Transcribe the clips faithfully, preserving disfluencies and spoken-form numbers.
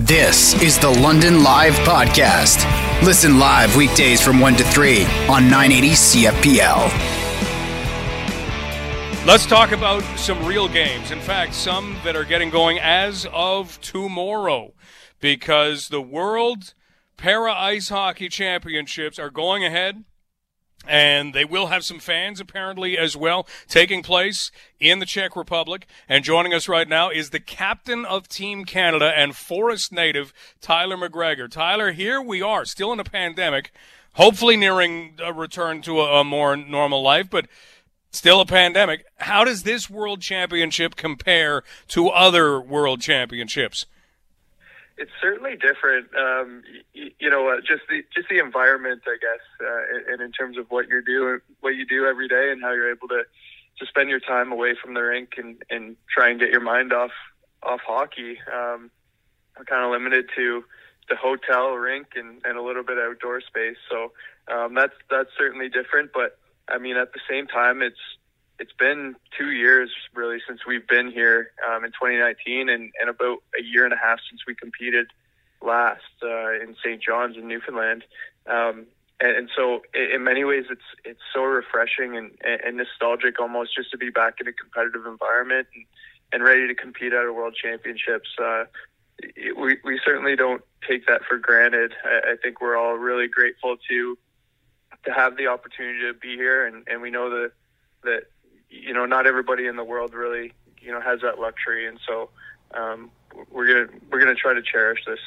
This is the London Live Podcast. Listen live weekdays from one to three on nine eighty C F P L. Let's talk about some real games. In fact, some that are getting going as of tomorrow, because the World Para Ice Hockey Championships are going ahead. And they will have some fans, apparently, as well, taking place in the Czech Republic. And joining us right now is the captain of Team Canada and Forest native, Tyler McGregor. Tyler, here we are, still in a pandemic, hopefully nearing a return to a, a more normal life, but still a pandemic. How does this World Championship compare to other World Championships? It's certainly different, um, you, you know, uh, just the just the environment, I guess, uh, and in terms of what you're doing, what you do every day, and how you're able to, to spend your time away from the rink and, and try and get your mind off off hockey. Um, we're kind of limited to the hotel rink and, and a little bit of outdoor space, so um, that's that's certainly different. But I mean, at the same time, it's it's been two years really since we've been here um, in twenty nineteen and, and about a year and a half since we competed last uh, in Saint John's in Newfoundland. Um, and, and so in many ways it's, it's so refreshing and, and nostalgic almost just to be back in a competitive environment and, and ready to compete at a world championships. Uh, it, we, we certainly don't take that for granted. I, I think we're all really grateful to, to have the opportunity to be here. And, and we know that, that, you know, not everybody in the world really, you know, has that luxury. And so um, we're going to we're going to try to cherish this.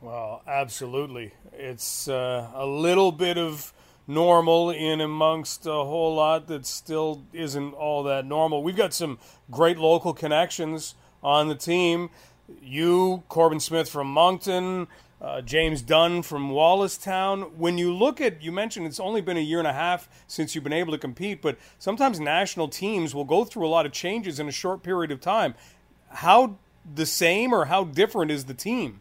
Well, absolutely. It's uh, a little bit of normal in amongst a whole lot that still isn't all that normal. We've got some great local connections on the team. You, Corbin Smith from Moncton, uh, James Dunn from Wallace Town. When you look at, you mentioned it's only been a year and a half since you've been able to compete, but sometimes national teams will go through a lot of changes in a short period of time. How the same or how different is the team?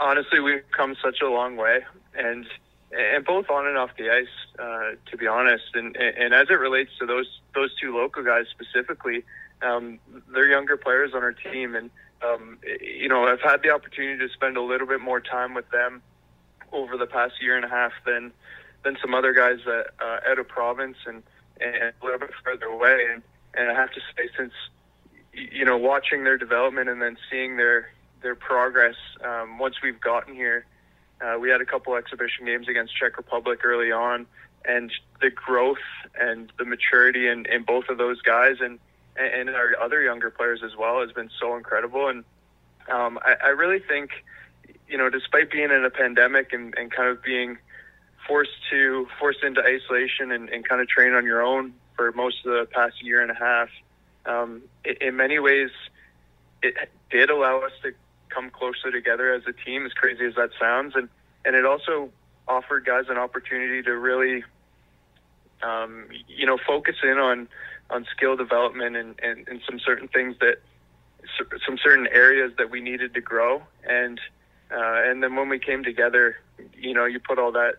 Honestly, we've come such a long way, and and both on and off the ice, uh, to be honest. And and as it relates to those those two local guys specifically, um, they're younger players on our team, and um, you know, I've had the opportunity to spend a little bit more time with them over the past year and a half than than some other guys that uh, out of province and, and a little bit further away. And, and I have to say, since, you know, watching their development and then seeing their their progress um, once we've gotten here, uh, we had a couple exhibition games against Czech Republic early on, and the growth and the maturity in, in both of those guys and and our other younger players as well has been so incredible. And um, I, I really think, you know, despite being in a pandemic and, and kind of being forced to forced into isolation and, and kind of train on your own for most of the past year and a half, um, it, in many ways, it did allow us to come closer together as a team, as crazy as that sounds. And, and it also offered guys an opportunity to really, um, you know, focus in on, on skill development and, and, and some certain things that some certain areas that we needed to grow. And, uh, and then when we came together, you know, you put all that,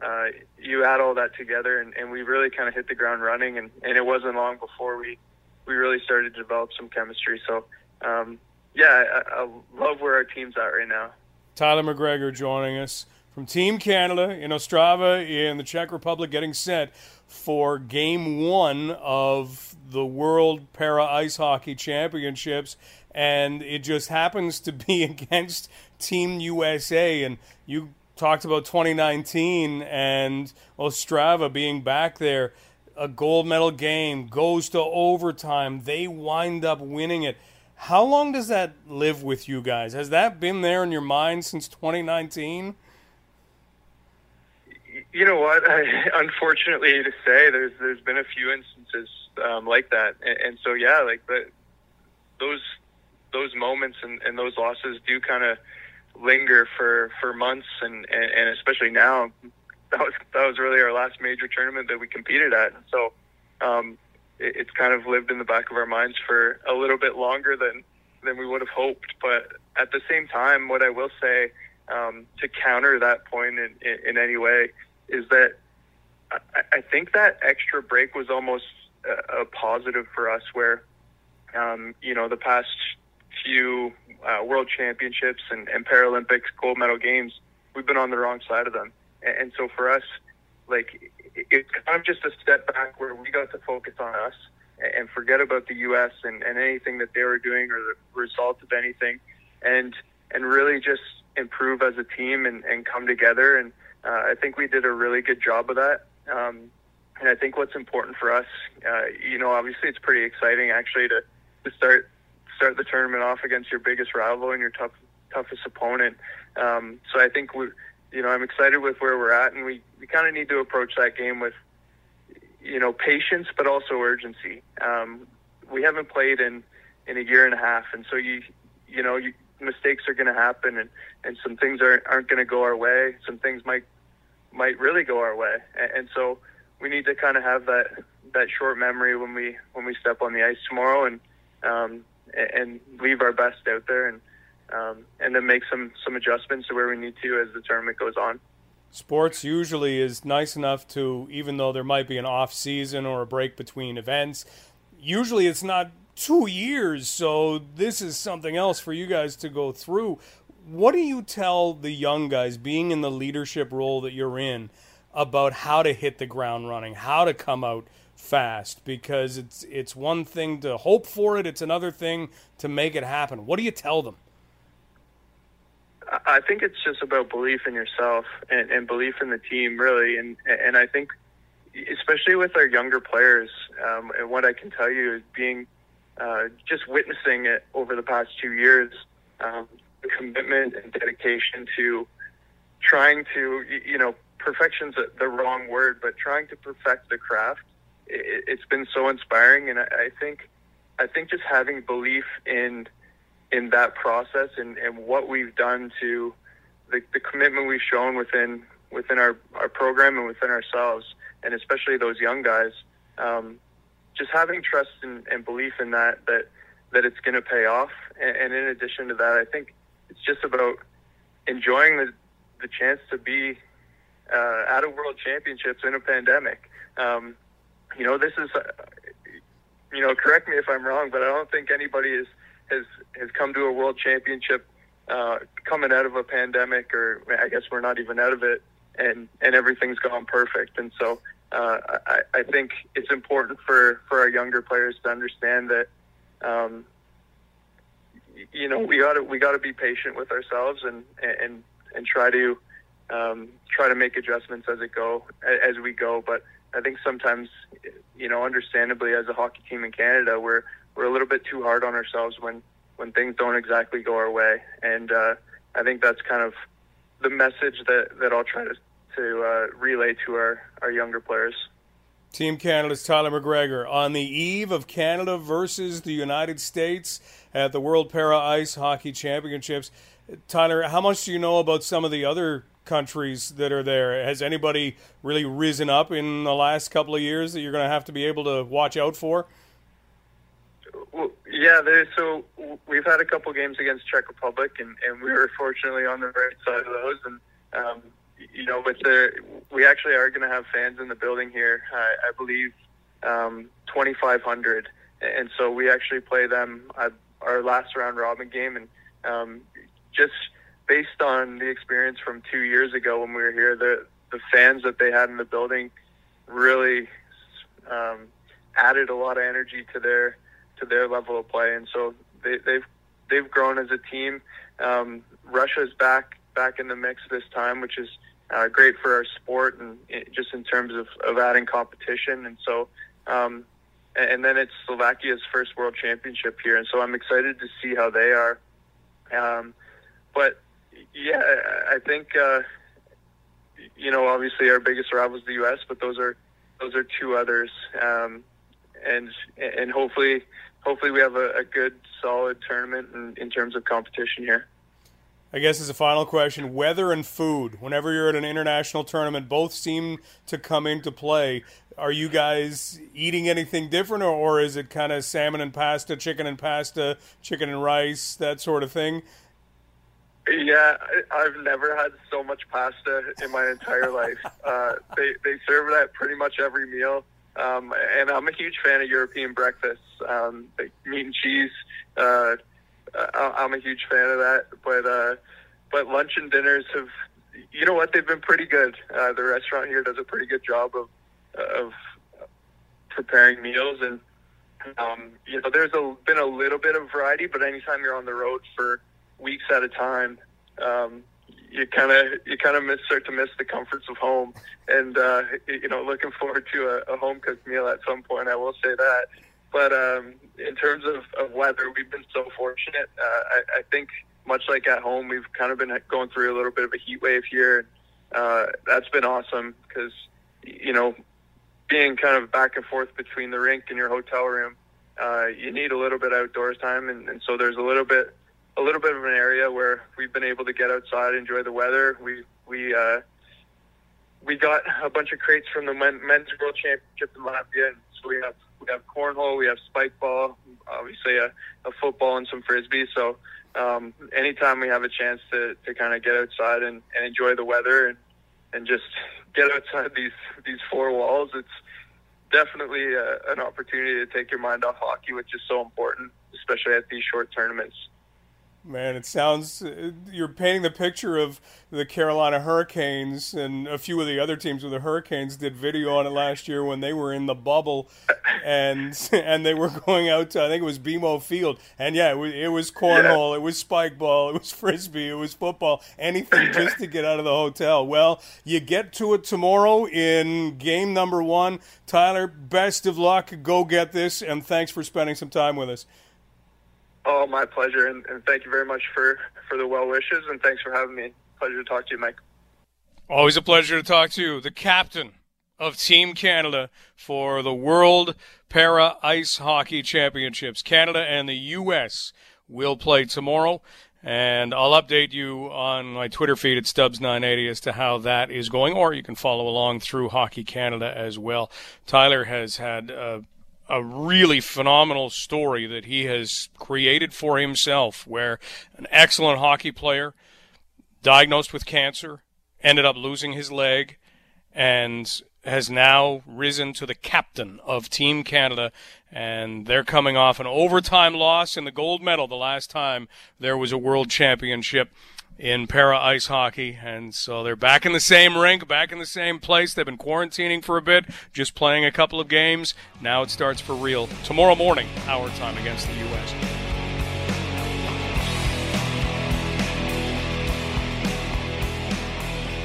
uh, you add all that together and, and we really kind of hit the ground running, and, and it wasn't long before we, we really started to develop some chemistry. So, um, yeah, I, I love where our team's at right now. Tyler McGregor joining us from Team Canada in Ostrava in the Czech Republic, getting set for game one of the World Para Ice Hockey Championships, and it just happens to be against Team U S A. And you talked about twenty nineteen and Ostrava being back there. A gold medal game goes to overtime. They wind up winning it. How long does that live with you guys? Has that been there in your mind since twenty nineteen? You know what? I, unfortunately, to say, there's there's been a few instances um, like that, and, and so yeah, like the, those those moments and, and those losses do kind of linger for, for months, and, and, and especially now, that was that was really our last major tournament that we competed at, and so um, it, it's kind of lived in the back of our minds for a little bit longer than than we would have hoped. But at the same time, what I will say, um, to counter that point in, in, in any way, is that I, I think that extra break was almost a, a positive for us, where, um, you know, the past few uh, world championships and, and Paralympics gold medal games, we've been on the wrong side of them. And, and so for us, like, it's kind of just a step back where we got to focus on us and forget about the U S and, and anything that they were doing or the result of anything, and and really just improve as a team and, and come together. And uh, I think we did a really good job of that. Um, and I think what's important for us, uh, you know, obviously it's pretty exciting actually to, to start start the tournament off against your biggest rival and your tough, toughest opponent. Um, so I think we, you know, I'm excited with where we're at, and we, we kind of need to approach that game with, you know, patience, but also urgency. Um, we haven't played in, in a year and a half. And so, you, you know, you, mistakes are going to happen, and, and some things aren't, aren't going to go our way. Some things might, might really go our way. And, and so we need to kind of have that, that short memory when we, when we step on the ice tomorrow, and, um, and leave our best out there, and, um, and then make some, some adjustments to where we need to as the tournament goes on. Sports usually is nice enough to, even though there might be an off season or a break between events, usually it's not two years. So this is something else for you guys to go through. What do you tell the young guys, being in the leadership role that you're in, about how to hit the ground running, how to come out fast? Because it's, it's one thing to hope for it. It's another thing to make it happen. What do you tell them? I think it's just about belief in yourself and, and belief in the team, really. And and I think, especially with our younger players, um, and what I can tell you is being uh, just witnessing it over the past two years, um, the commitment and dedication to trying to, you know, perfection's the wrong word, but trying to perfect the craft. It, it's been so inspiring, and I, I think, I think just having belief in. in that process and, and what we've done to the, the commitment we've shown within within our, our program and within ourselves, and especially those young guys, um, just having trust and, and belief in that, that, that it's going to pay off. And, and in addition to that, I think it's just about enjoying the, the chance to be uh, at a world championships in a pandemic. Um, you know, this is, uh, you know, correct me if I'm wrong, but I don't think anybody is, Has, has come to a world championship uh, coming out of a pandemic, or I guess we're not even out of it, and, and everything's gone perfect. And so uh, I, I think it's important for, for our younger players to understand that, um, you know, we gotta we gotta be patient with ourselves and and and try to um, try to make adjustments as it go as we go. But I think sometimes, you know, understandably, as a hockey team in Canada, we're We're a little bit too hard on ourselves when, when things don't exactly go our way. And uh, I think that's kind of the message that, that I'll try to, to uh, relay to our, our younger players. Team Canada's Tyler McGregor on the eve of Canada versus the United States at the World Para Ice Hockey Championships. Tyler, how much do you know about some of the other countries that are there? Has anybody really risen up in the last couple of years that you're going to have to be able to watch out for? Well, yeah, so we've had a couple games against Czech Republic, and, and we were fortunately on the right side of those. And um, you know, but we actually are going to have fans in the building here. I, I believe um, twenty-five hundred, and so we actually play them at our last round robin game. And um, just based on the experience from two years ago when we were here, the the fans that they had in the building really um, added a lot of energy to their. to their level of play, and so they, they've they've grown as a team. Um, Russia's back back in the mix this time, which is uh, great for our sport and it, just in terms of, of adding competition. And so, um, and, and then it's Slovakia's first World Championship here, and so I'm excited to see how they are. Um, but yeah, I think uh, you know, obviously our biggest rival is the U S, but those are those are two others, um, and and hopefully. Hopefully we have a, a good, solid tournament in, in terms of competition here. I guess as a final question, weather and food, whenever you're at an international tournament, both seem to come into play. Are you guys eating anything different, or, or is it kind of salmon and pasta, chicken and pasta, chicken and rice, that sort of thing? Yeah, I've never had so much pasta in my entire life. Uh, they, they serve it at pretty much every meal. Um, and I'm a huge fan of European breakfasts, um, like meat and cheese, uh, I, I'm a huge fan of that. But uh, but lunch and dinners have, you know what, they've been pretty good. Uh, the restaurant here does a pretty good job of of preparing meals, and um, you know, there's a, been a little bit of variety. But anytime you're on the road for weeks at a time, um, you kind of you kind of miss start to miss the comforts of home, and uh, you know, looking forward to a, a home cooked meal at some point. I will say that. But um, in terms of, of weather, we've been so fortunate. Uh, I, I think much like at home, we've kind of been going through a little bit of a heat wave here. Uh, that's been awesome because, you know, being kind of back and forth between the rink and your hotel room, uh, you need a little bit of outdoors time. And, and so there's a little bit a little bit of an area where we've been able to get outside, enjoy the weather. We, we, uh, we got a bunch of crates from the Men's World Championship in Latvia, and so we have We have cornhole, we have spike ball, obviously a, a football and some frisbee. So um, anytime we have a chance to, to kind of get outside and, and enjoy the weather and, and just get outside these, these four walls, it's definitely a, an opportunity to take your mind off hockey, which is so important, especially at these short tournaments. Man, it sounds, you're painting the picture of the Carolina Hurricanes, and a few of the other teams with the Hurricanes did video on it last year when they were in the bubble, and and they were going out to, I think it was B M O Field, and yeah, it was, it was cornhole, yeah. It was spike ball, it was frisbee, it was football, anything just to get out of the hotel. Well, you get to it tomorrow in game number one. Tyler, best of luck, go get this, and thanks for spending some time with us. Oh, my pleasure, and, and thank you very much for, for the well wishes, and thanks for having me. Pleasure to talk to you, Mike. Always a pleasure to talk to you. The captain of Team Canada for the World Para Ice Hockey Championships. Canada and the U S will play tomorrow, and I'll update you on my Twitter feed at Stubbs nine eighty as to how that is going, or you can follow along through Hockey Canada as well. Tyler has had a A really phenomenal story that he has created for himself, where an excellent hockey player, diagnosed with cancer, ended up losing his leg, and has now risen to the captain of Team Canada, and they're coming off an overtime loss in the gold medal the last time there was a world championship in para ice hockey, and so they're back in the same rink, back in the same place. They've been quarantining for a bit, just playing a couple of games. Now it starts for real tomorrow morning, our time, against the U S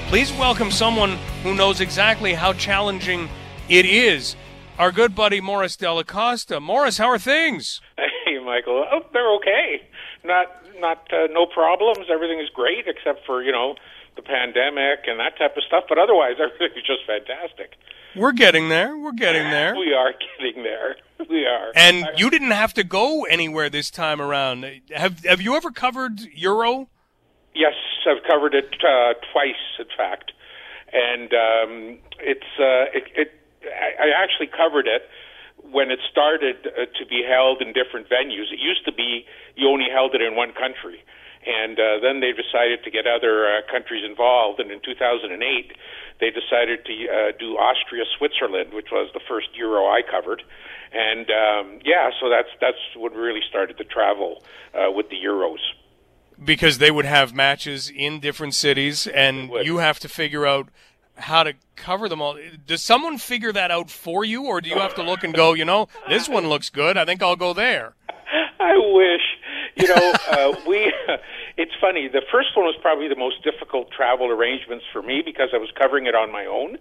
Please welcome someone who knows exactly how challenging it is. Our good buddy Morris Dallacosta. Morris, how are things? Hey, Michael. Oh, they're okay. Not, not, uh, no problems. Everything is great except for, you know, the pandemic and that type of stuff. But otherwise, everything is just fantastic. We're getting there. We're getting there. We are getting there. We are. And I, you didn't have to go anywhere this time around. Have Have you ever covered Euro? Yes, I've covered it uh, twice, in fact. And um, it's uh, it. it I, I actually covered it when it started uh, to be held in different venues. It used to be you only held it in one country, and uh, then they decided to get other uh, countries involved, and in two thousand eight they decided to uh, do Austria-Switzerland, which was the first Euro I covered, and um, yeah, so that's that's what really started to travel uh, with the Euros. Because they would have matches in different cities, and you have to figure out how to cover them all. Does someone figure that out for you, or do you have to look and go, you know, this one looks good, I think I'll go there? I wish. You know, uh, we. Uh, it's funny. The first one was probably the most difficult travel arrangements for me because I was covering it on my own.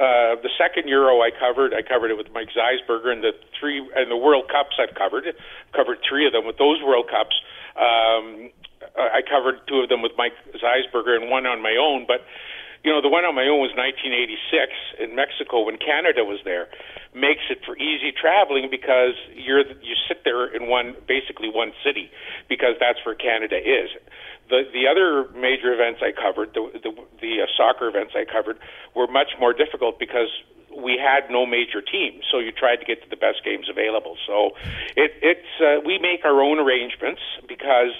Uh, the second Euro I covered, I covered it with Mike Zeisberger, and the three and the World Cups I've covered, covered three of them with those World Cups. Um, I covered two of them with Mike Zeisberger and one on my own, but. You know, the one on my own was nineteen eighty-six in Mexico when Canada was there. Makes it for easy traveling because you're you sit there in one basically one city because that's where Canada is. The the other major events I covered, the the, the uh, soccer events I covered, were much more difficult because we had no major team, so you tried to get to the best games available. So it it's uh, we make our own arrangements because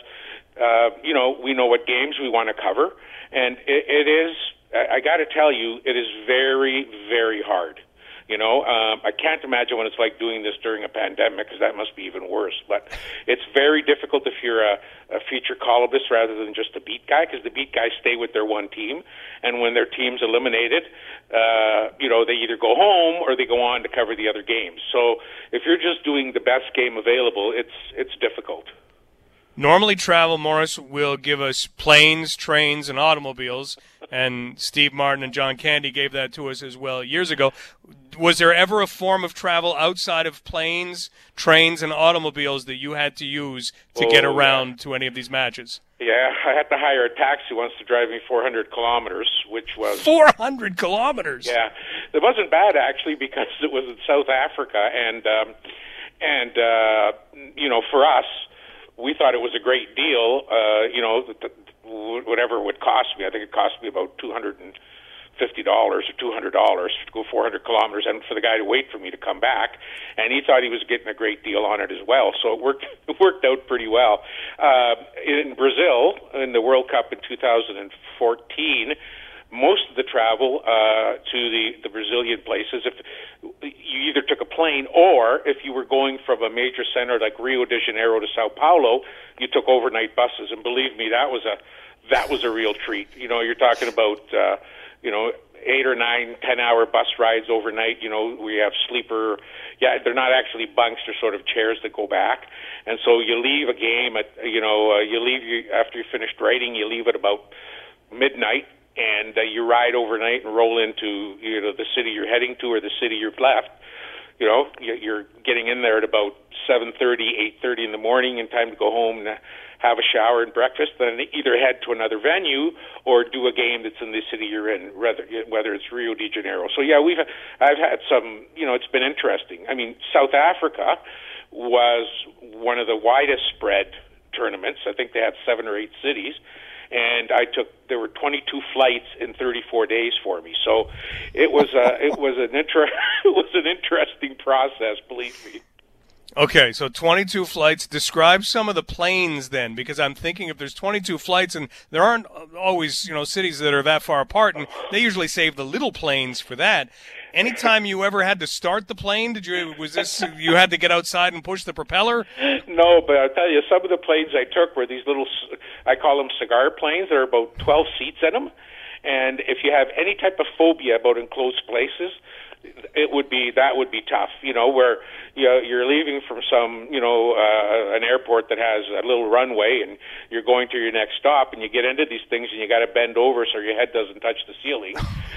uh, you know we know what games we want to cover, and it, it is. I got to tell you, it is very, very hard You know, um, I can't imagine what it's like doing this during a pandemic, because that must be even worse. But it's very difficult if you're a, a feature columnist rather than just a beat guy, because the beat guys stay with their one team. And when their team's eliminated, uh, you know, they either go home or they go on to cover the other games. So if you're just doing the best game available, it's it's difficult. Normally, Travel Morris will give us planes, trains, and automobiles, and Steve Martin and John Candy gave that to us as well years ago. Was there ever a form of travel outside of planes, trains, and automobiles that you had to use to oh, get around yeah. to any of these matches? Yeah, I had to hire a taxi once to drive me four hundred kilometers, which was... four hundred kilometers? Yeah. It wasn't bad, actually, because it was in South Africa, and, um, and uh, you know, for us... we thought it was a great deal, uh, you know, th- th- whatever it would cost me. I think it cost me about two hundred fifty dollars or two hundred dollars to go four hundred kilometers and for the guy to wait for me to come back. And he thought he was getting a great deal on it as well. So it worked it worked out pretty well. Uh, in Brazil, in the World Cup in two thousand fourteen, most of the travel uh, to the, the Brazilian places, if you either took a plane or if you were going from a major center like Rio de Janeiro to Sao Paulo, you took overnight buses. And believe me, that was a that was a real treat. You know, you're talking about uh, you know eight or nine, ten-hour bus rides overnight. You know, we have sleeper. Yeah, they're not actually bunks; they're sort of chairs that go back. And so you leave a game at you know uh, you leave you, after you finished writing, you leave at about midnight. And uh, you ride overnight and roll into, you know, the city you're heading to or the city you've left. You know, you're getting in there at about seven thirty, eight thirty in the morning in time to go home and have a shower and breakfast, then either head to another venue or do a game that's in the city you're in, whether, whether it's Rio de Janeiro. So, yeah, we've I've had some, you know, it's been interesting. I mean, South Africa was one of the widest spread tournaments. I think they had seven or eight cities. And I took, there were twenty-two flights in thirty-four days for me. So it was a, it was an inter, it was an interesting process, believe me. Okay, so twenty-two flights. Describe some of the planes then, because I'm thinking if there's twenty-two flights, and there aren't always, you know, cities that are that far apart, and they usually save the little planes for that. Anytime you ever had to start the plane, did you? Was this you had to get outside and push the propeller? No, but I'll tell you, some of the planes I took were these little, I call them cigar planes. There are about twelve seats in them, and if you have any type of phobia about enclosed places, it would be that would be tough. You know, where you know, you're leaving from some, you know, uh, an airport that has a little runway, and you're going to your next stop, and you get into these things, and you got to bend over so your head doesn't touch the ceiling,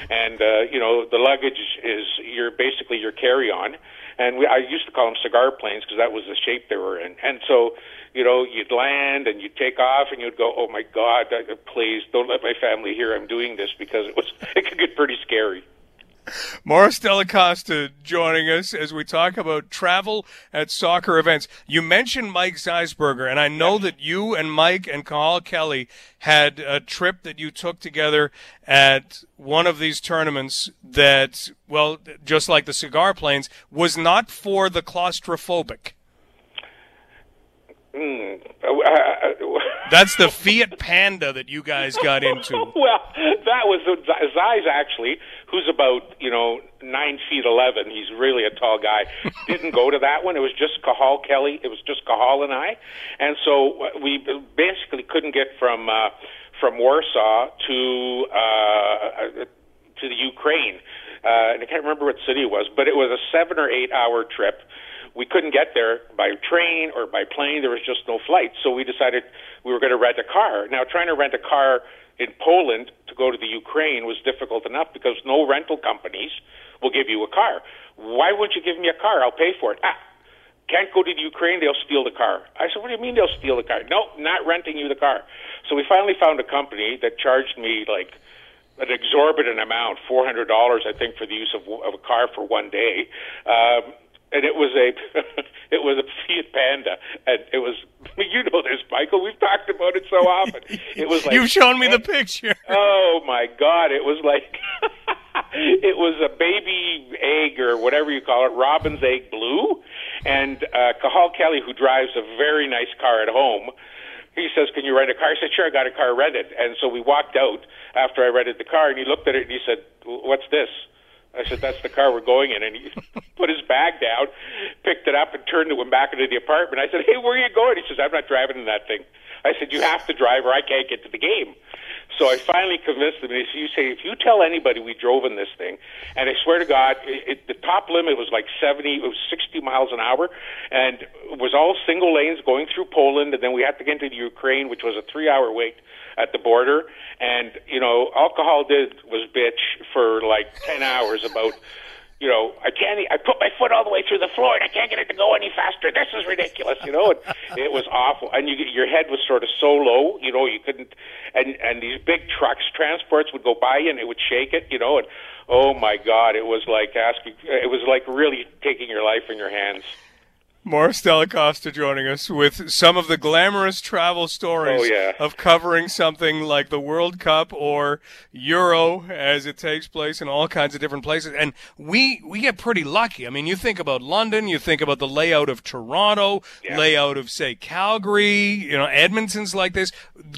and uh, you know, the luggage is your basically your carry-on, and we, I used to call them cigar planes because that was the shape they were in, and so. You know, you'd land and you'd take off and you'd go, oh, my God, please don't let my family hear I'm doing this, because it was it could get pretty scary. Morris Dallacosta joining us as we talk about travel at soccer events. You mentioned Mike Zeisberger, and I know that you and Mike and Cathal Kelly had a trip that you took together at one of these tournaments that, well, just like the cigar planes, was not for the claustrophobic. Mm. That's the Fiat Panda that you guys got into. Well, that was Zeiss, actually, who's about, you know, nine feet eleven. He's really a tall guy. Didn't go to that one. It was just Cathal Kelly. It was just Cathal and I. And so we basically couldn't get from uh, from Warsaw to uh, to the Ukraine. Uh, and I can't remember what city it was, but it was a seven or eight hour trip. We couldn't get there by train or by plane. There was just no flight. So we decided we were going to rent a car. Now, trying to rent a car in Poland to go to the Ukraine was difficult enough because no rental companies will give you a car. Why won't you give me a car? I'll pay for it. Ah, can't go to the Ukraine. They'll steal the car. I said, what do you mean they'll steal the car? No, not renting you the car. So we finally found a company that charged me like an exorbitant amount, four hundred dollars, I think, for the use of, of a car for one day. Um, And it was a, it was a Fiat Panda, and it was, you know this, Michael, we've talked about it so often. It was like, you've shown me the picture. Oh my God, it was like, it was a baby egg or whatever you call it, robin's egg blue, and uh, Cathal Kelly, who drives a very nice car at home, he says, can you rent a car? I said, sure, I got a car rented, and so we walked out after I rented the car, and he looked at it and he said, what's this? I said, that's the car we're going in. And he put his bag down, picked it up, and turned it went back into the apartment. I said, hey, where are you going? He says, I'm not driving in that thing. I said, you have to drive or I can't get to the game. So I finally convinced him. And he said, you say, if you tell anybody we drove in this thing, and I swear to God, it, it, the top limit was like seventy, it was sixty miles an hour, and it was all single lanes going through Poland, and then we had to get into Ukraine, which was a three-hour wait at the border. And, you know, alcohol did was bitch for like ten hours about, you know, I can't, I put my foot all the way through the floor and I can't get it to go any faster. This is ridiculous, you know. And it was awful. And you, your head was sort of so low, you know, you couldn't, and, and these big trucks, transports would go by you and it would shake it, you know, and oh my God, it was like asking, it was like really taking your life in your hands. Morris Dallacosta joining us with some of the glamorous travel stories oh, yeah. of covering something like the World Cup or Euro as it takes place in all kinds of different places. And we, we get pretty lucky. I mean, you think about London, you think about the layout of Toronto, yeah. layout of, say, Calgary, you know, Edmonton's like this.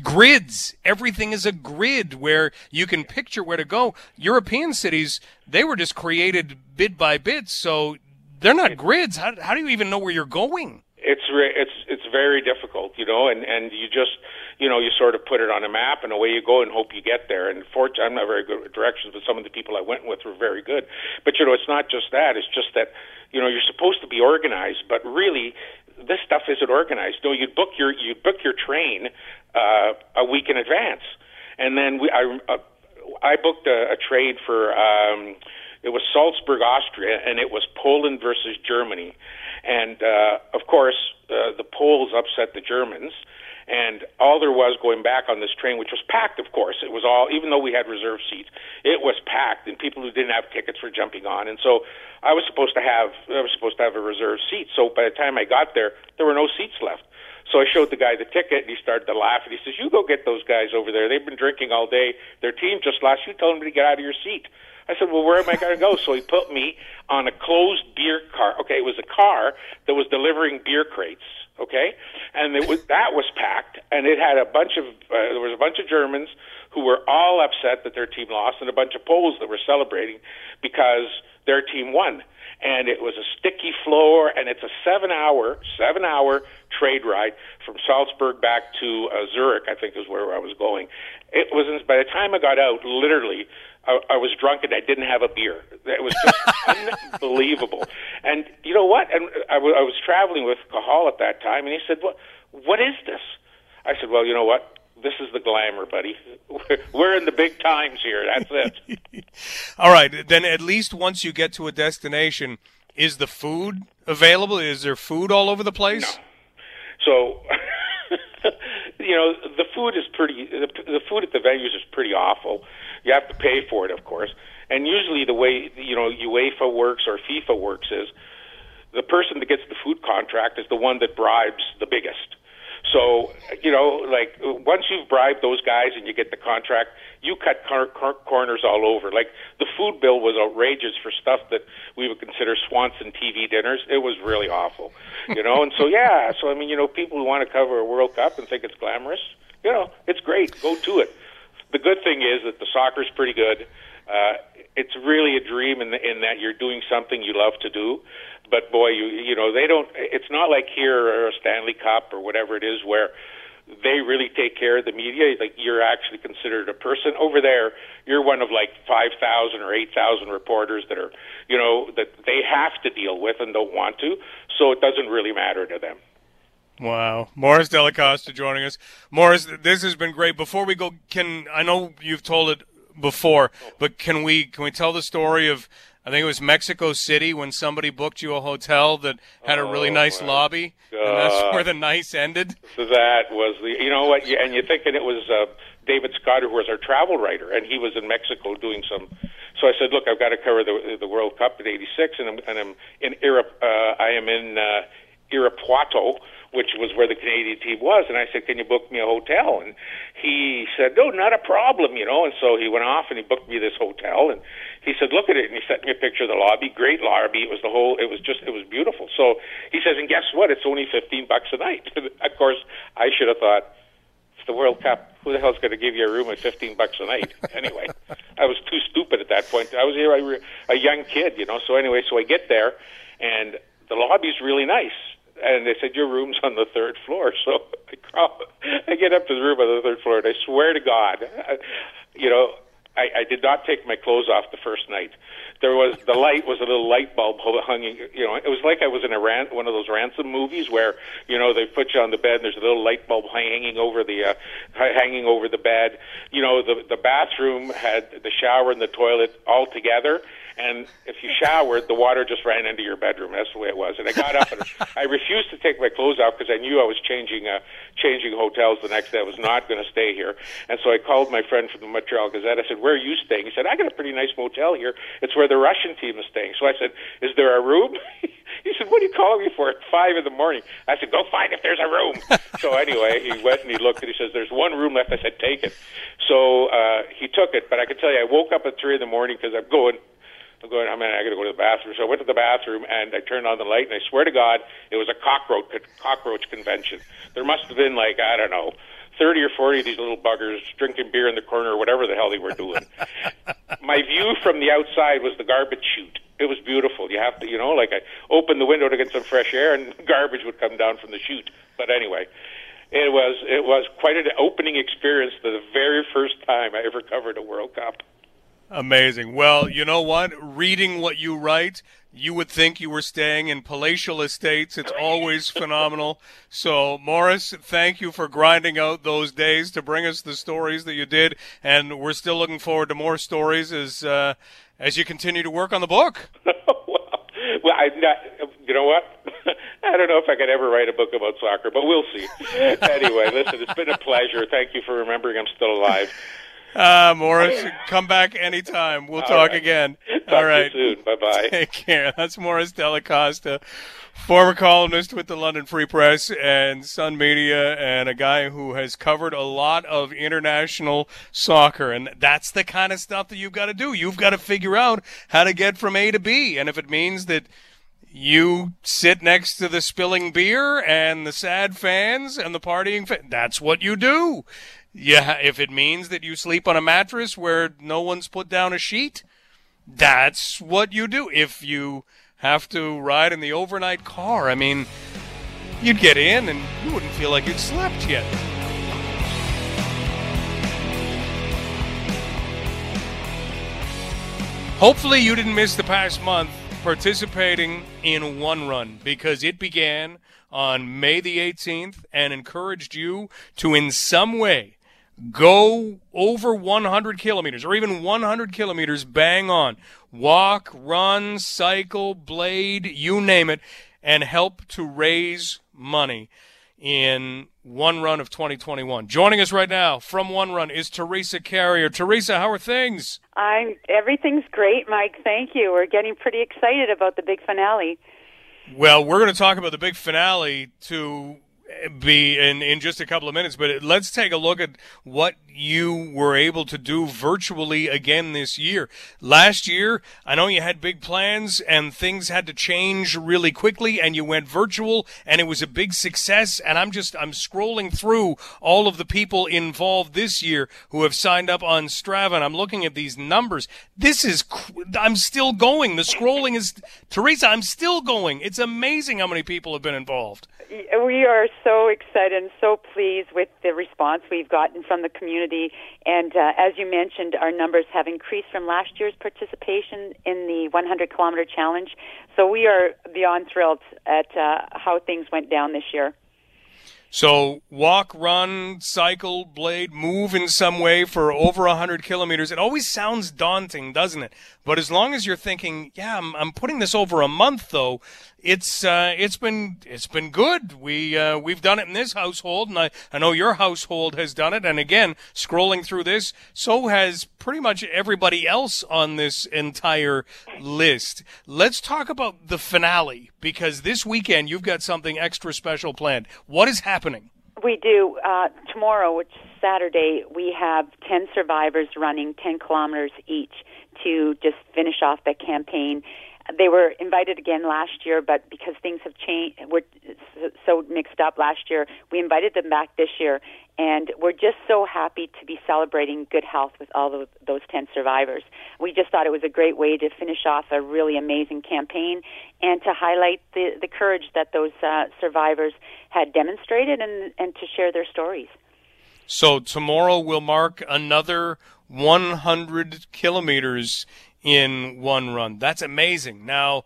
Grids. Everything is a grid where you can picture where to go. European cities, they were just created bit by bit, so they're not grids. How, how do you even know where you're going? It's re- it's it's very difficult, you know, and, and you just, you know, you sort of put it on a map and away you go and hope you get there. And fortunately, I'm not very good with directions, but some of the people I went with were very good. But, you know, it's not just that. It's just that, you know, you're supposed to be organized, but really this stuff isn't organized. No, you'd book your, you'd book your train uh, a week in advance. And then we I, uh, I booked a, a train for um, – it was Salzburg, Austria, and it was Poland versus Germany. And, uh, of course, uh, the Poles upset the Germans. And all there was going back on this train, which was packed, of course. It was all, even though we had reserve seats, it was packed, and people who didn't have tickets were jumping on. And so I was supposed to have, I was supposed to have a reserve seat. So by the time I got there, there were no seats left. So I showed the guy the ticket, and he started to laugh, and he says, you go get those guys over there. They've been drinking all day. Their team just lost. You tell them to get out of your seat. I said, well, where am I going to go? So he put me on a closed beer car. Okay, it was a car that was delivering beer crates, okay? And it was, that was packed, and it had a bunch of, uh, there was a bunch of Germans who were all upset that their team lost and a bunch of Poles that were celebrating because their team won. And it was a sticky floor, and it's a seven-hour, seven-hour trade ride from Salzburg back to uh, Zurich, I think is where I was going. It was, by the time I got out, literally, I, I was drunk and I didn't have a beer. It was just unbelievable. And you know what? And I, w- I was traveling with Cathal at that time, and he said, well, what is this? I said, well, you know what? This is the glamour, buddy. We're in the big times here. That's it. All right. Then at least once you get to a destination, is the food available? Is there food all over the place? No. So, you know, the food is pretty, the, the food at the venues is pretty awful. You have to pay for it, of course. And usually the way, you know, UEFA works or FIFA works is the person that gets the food contract is the one that bribes the biggest. So, you know, like, once you've bribed those guys and you get the contract, you cut car- car- corners all over. Like, the food bill was outrageous for stuff that we would consider Swanson T V dinners. It was really awful, you know? And so, yeah, so, I mean, you know, people who want to cover a World Cup and think it's glamorous, you know, it's great. Go to it. The good thing is that the soccer's pretty good. Uh, it's really a dream in, the, in that you're doing something you love to do. But, boy, you you know, they don't – it's not like here or a Stanley Cup or whatever it is where they really take care of the media. Like, you're actually considered a person. Over there, you're one of, like, five thousand or eight thousand reporters that are, you know, that they have to deal with and don't want to. So it doesn't really matter to them. Wow. Morris Dallacosta joining us. Morris, this has been great. Before we go, can – I know you've told it before, but can we can we tell the story of – I think it was Mexico City when somebody booked you a hotel that had a really oh, nice lobby, God. And that's where the nice ended. So that was the, you know what, and you're thinking it was uh, David Scott, who was our travel writer, and he was in Mexico doing some. So I said, look, I've got to cover the the World Cup in eighty-six, and I'm, and I'm in Irip, uh, I am in uh, Irapuato, which was where the Canadian team was, and I said, can you book me a hotel? And he said, no, not a problem, you know, and so he went off and he booked me this hotel, and he said, look at it, and he sent me a picture of the lobby, great lobby, it was the whole, it was just, it was beautiful. So he says, and guess what, it's only fifteen bucks a night. Of course, I should have thought, It's the World Cup. Who the hell's going to give you a room at fifteen bucks a night? Anyway, I was too stupid at that point. I was here, I were a young kid, you know. So anyway, so I get there, and the lobby's really nice. And they said, your room's on the third floor. So I crawl, I get up to the room on the third floor, and I swear to God, I, you know, I, I did not take my clothes off the first night. There was, the light was a little light bulb hung, you know, it was like I was in a ran, one of those ransom movies where, you know, they put you on the bed and there's a little light bulb hanging over the, uh, hanging over the bed. You know, the, the bathroom had the shower and the toilet all together. And if you showered, the water just ran into your bedroom. That's the way it was. And I got up and I refused to take my clothes off because I knew I was changing, uh, changing hotels the next day. I was not going to stay here. And so I called my friend from the Montreal Gazette. I said, where are you staying? He said, I got a pretty nice motel here. It's where the Russian team is staying. So I said, is there a room? He said, what are you calling me for at five in the morning? I said, go find if there's a room. So anyway, he went and he looked and he says, there's one room left. I said, take it. So, uh, he took it. But I can tell you, I woke up at three in the morning because I'm going, I'm going, I mean, I got to go to the bathroom. So I went to the bathroom and I turned on the light, and I swear to God, it was a cockroach cockroach convention. There must have been like, I don't know, thirty or forty of these little buggers drinking beer in the corner or whatever the hell they were doing. My view from the outside was the garbage chute. It was beautiful. You have to, you know, like I opened the window to get some fresh air and garbage would come down from the chute. But anyway, it was, it was quite an opening experience for the very first time I ever covered a World Cup. Amazing. Well, you know what? Reading what you write, you would think you were staying in palatial estates. It's always phenomenal. So, Morris, thank you for grinding out those days to bring us the stories that you did. And we're still looking forward to more stories as uh, as you continue to work on the book. well, well I'm not, you know what? I don't know if I could ever write a book about soccer, but we'll see. Anyway, listen, it's been a pleasure. Thank you for remembering I'm still alive. Uh, Morris, come back anytime. We'll talk right. again. Talk All right. soon. Bye-bye. Take care. That's Morris Dallacosta, former columnist with the London Free Press and Sun Media, and a guy who has covered a lot of international soccer. And that's the kind of stuff that you've got to do. You've got to figure out how to get from A to B. And if it means that you sit next to the spilling beer and the sad fans and the partying fans, that's what you do. Yeah, if it means that you sleep on a mattress where no one's put down a sheet, that's what you do. If you have to ride in the overnight car, I mean, you'd get in and you wouldn't feel like you'd slept yet. Hopefully you didn't miss the past month participating in One Run, because it began on May the eighteenth and encouraged you to in some way go over one hundred kilometers, or even one hundred kilometers bang on. Walk, run, cycle, blade, you name it, and help to raise money in One Run of twenty twenty-one. Joining us right now from One Run is Teresa Carrier. Teresa, how are things? I'm, everything's great, Mike. Thank you. We're getting pretty excited about the big finale. Well, we're going to talk about the big finale to be in, in just a couple of minutes, but let's take a look at what you were able to do virtually again this year. Last year, I know you had big plans and things had to change really quickly, and you went virtual, and it was a big success. And I'm just, I'm scrolling through all of the people involved this year who have signed up on Strava, and I'm looking at these numbers. This is, I'm still going. The scrolling is, Teresa, I'm still going. It's amazing how many people have been involved. We are so excited and so pleased with the response we've gotten from the community. And uh, as you mentioned, our numbers have increased from last year's participation in the one hundred kilometer challenge. So we are beyond thrilled at uh, how things went down this year. So walk, run, cycle, blade, move in some way for over one hundred kilometers. It always sounds daunting, doesn't it? But as long as you're thinking, yeah, I'm, I'm putting this over a month, though, it's uh, it's been it's been good. We uh, we've done it in this household, and I, I know your household has done it. And again, scrolling through this, so has pretty much everybody else on this entire list. Let's talk about the finale, because this weekend you've got something extra special planned. What is happening? We do. Uh, tomorrow, which is Saturday, we have ten survivors running ten kilometers each to just finish off the campaign. They were invited again last year, but because things have changed, were so mixed up last year, we invited them back this year. And we're just so happy to be celebrating good health with all of those ten survivors. We just thought it was a great way to finish off a really amazing campaign and to highlight the, the courage that those uh, survivors had demonstrated and, and to share their stories. So tomorrow will mark another one hundred kilometers in one run. That's amazing. Now,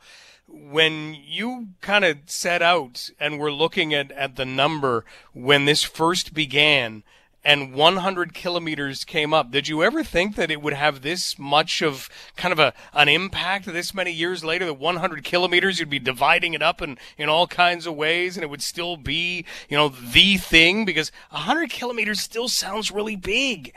when you kind of set out and were looking at, at the number when this first began and one hundred kilometers came up, did you ever think that it would have this much of kind of a an impact this many years later, that one hundred kilometers, you'd be dividing it up in, in all kinds of ways and it would still be, you know, the thing? Because one hundred kilometers still sounds really big.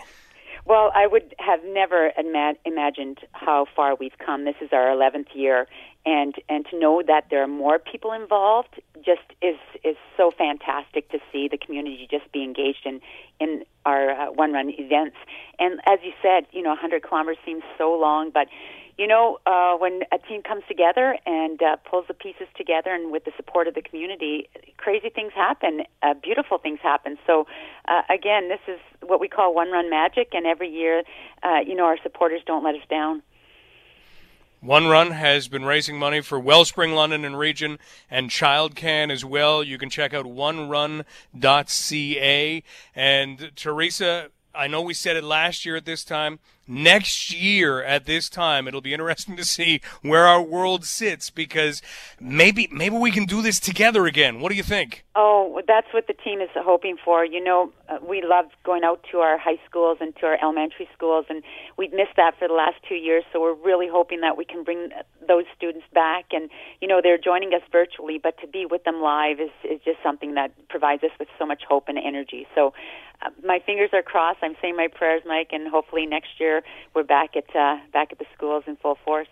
Well, I would have never ima- imagined how far we've come. This is our eleventh year. And and to know that there are more people involved just is is so fantastic to see the community just be engaged in in our uh, one run events. And as you said, you know, one hundred kilometers seems so long, but you know, uh, when a team comes together and uh, pulls the pieces together, and with the support of the community, crazy things happen, uh, beautiful things happen. So, uh, again, this is what we call one run magic, and every year, uh, you know, our supporters don't let us down. One Run has been raising money for Wellspring, London and Region, and Child Can as well. You can check out one run dot c a. And Teresa, I know we said it last year at this time. Next year at this time, it'll be interesting to see where our world sits, because maybe maybe we can do this together again. What do you think? Oh, that's what the team is hoping for. You know, we love going out to our high schools and to our elementary schools, and we've missed that for the last two years, so we're really hoping that we can bring those students back. And, you know, they're joining us virtually, but to be with them live is, is just something that provides us with so much hope and energy. So uh, my fingers are crossed. I'm saying my prayers, Mike, and hopefully next year we're back at uh, back at the schools in full force.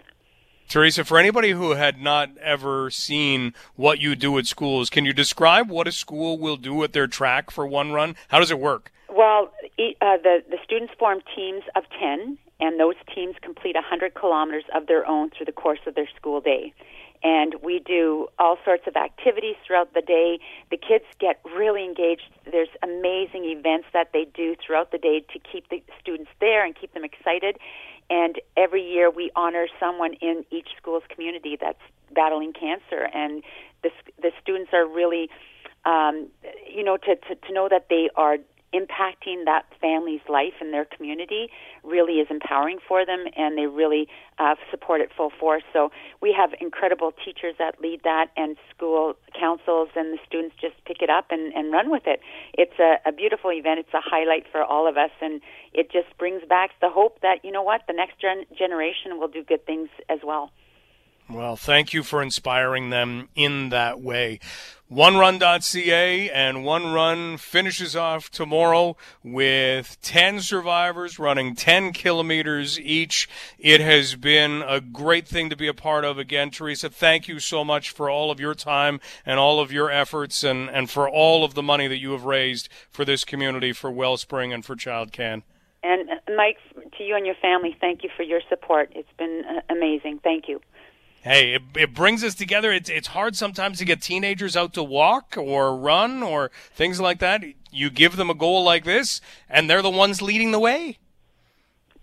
Teresa, for anybody who had not ever seen what you do at schools, can you describe what a school will do at their track for One Run? How does it work? Well, uh, the, the students form teams of ten, and those teams complete one hundred kilometers of their own through the course of their school day. And we do all sorts of activities throughout the day. The kids get really engaged. There's amazing events that they do throughout the day to keep the students there and keep them excited. And every year we honor someone in each school's community that's battling cancer. And the, the students are really, um, you know, to, to, to know that they are impacting that family's life and their community really is empowering for them, and they really uh, support it full force. So we have incredible teachers that lead that, and school councils, and the students just pick it up and, and run with it. It's a, a beautiful event. It's a highlight for all of us, and it just brings back the hope that, you know what, the next gen- generation will do good things as well. Well, thank you for inspiring them in that way. one run dot c a, and One Run finishes off tomorrow with ten survivors running ten kilometers each. It has been a great thing to be a part of. Again, Teresa, thank you so much for all of your time and all of your efforts, and, and for all of the money that you have raised for this community, for Wellspring and for Child Can. And Mike, to you and your family, thank you for your support. It's been amazing. Thank you. Hey, it, it brings us together. It's it's hard sometimes to get teenagers out to walk or run or things like that. You give them a goal like this, and they're the ones leading the way.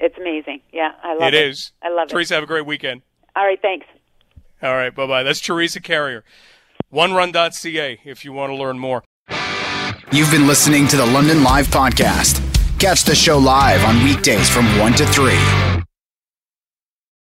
It's amazing. Yeah, I love it. It is. I love it. Teresa, have a great weekend. All right, thanks. All right, bye-bye. That's Teresa Carrier. one run dot c a if you want to learn more. You've been listening to the London Live Podcast. Catch the show live on weekdays from one to three.